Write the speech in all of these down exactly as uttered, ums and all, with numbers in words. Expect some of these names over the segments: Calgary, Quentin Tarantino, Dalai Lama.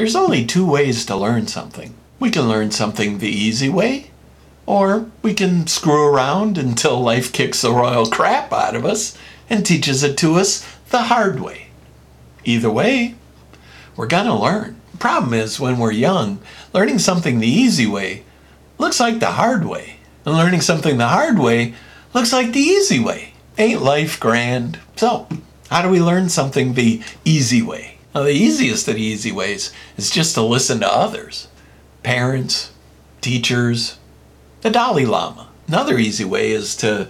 There's only two ways to learn something. We can learn something the easy way, or we can screw around until life kicks the royal crap out of us and teaches it to us the hard way. Either way, we're gonna learn. The problem is, when we're young, learning something the easy way looks like the hard way. And learning something the hard way looks like the easy way. Ain't life grand? So, how do we learn something the easy way? Now, the easiest of the easy ways is just to listen to others. Parents, teachers, the Dalai Lama. Another easy way is to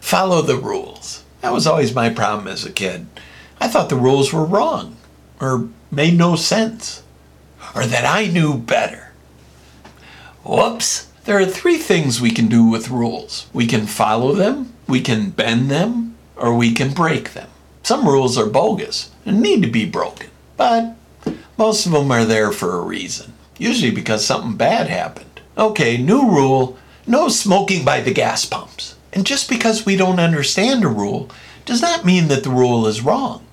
follow the rules. That was always my problem as a kid. I thought the rules were wrong, or made no sense, or that I knew better. Whoops! There are three things we can do with rules. We can follow them, we can bend them, or we can break them. Some rules are bogus and need to be broken, but most of them are there for a reason, usually because something bad happened. Okay, new rule, no smoking by the gas pumps. And just because we don't understand a rule does not mean that the rule is wrong.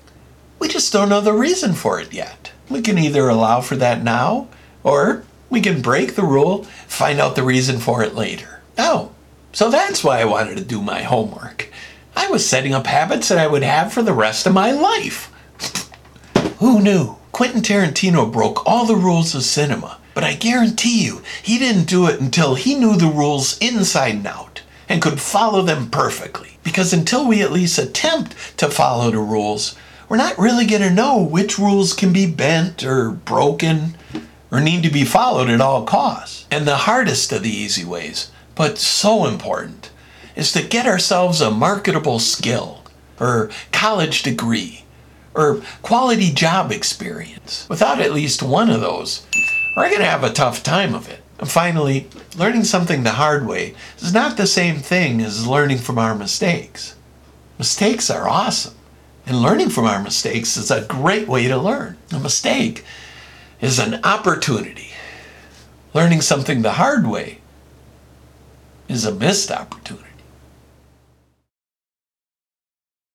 We just don't know the reason for it yet. We can either allow for that now, or we can break the rule, find out the reason for it later. Oh, so that's why I wanted to do my homework. I was setting up habits that I would have for the rest of my life. Who knew? Quentin Tarantino broke all the rules of cinema, but I guarantee you, he didn't do it until he knew the rules inside and out and could follow them perfectly. Because until we at least attempt to follow the rules, we're not really going to know which rules can be bent or broken or need to be followed at all costs. And the hardest of the easy ways, but so important, is to get ourselves a marketable skill, or college degree, or quality job experience. Without at least one of those, we're gonna have a tough time of it. And finally, learning something the hard way is not the same thing as learning from our mistakes. Mistakes are awesome, and learning from our mistakes is a great way to learn. A mistake is an opportunity. Learning something the hard way is a missed opportunity.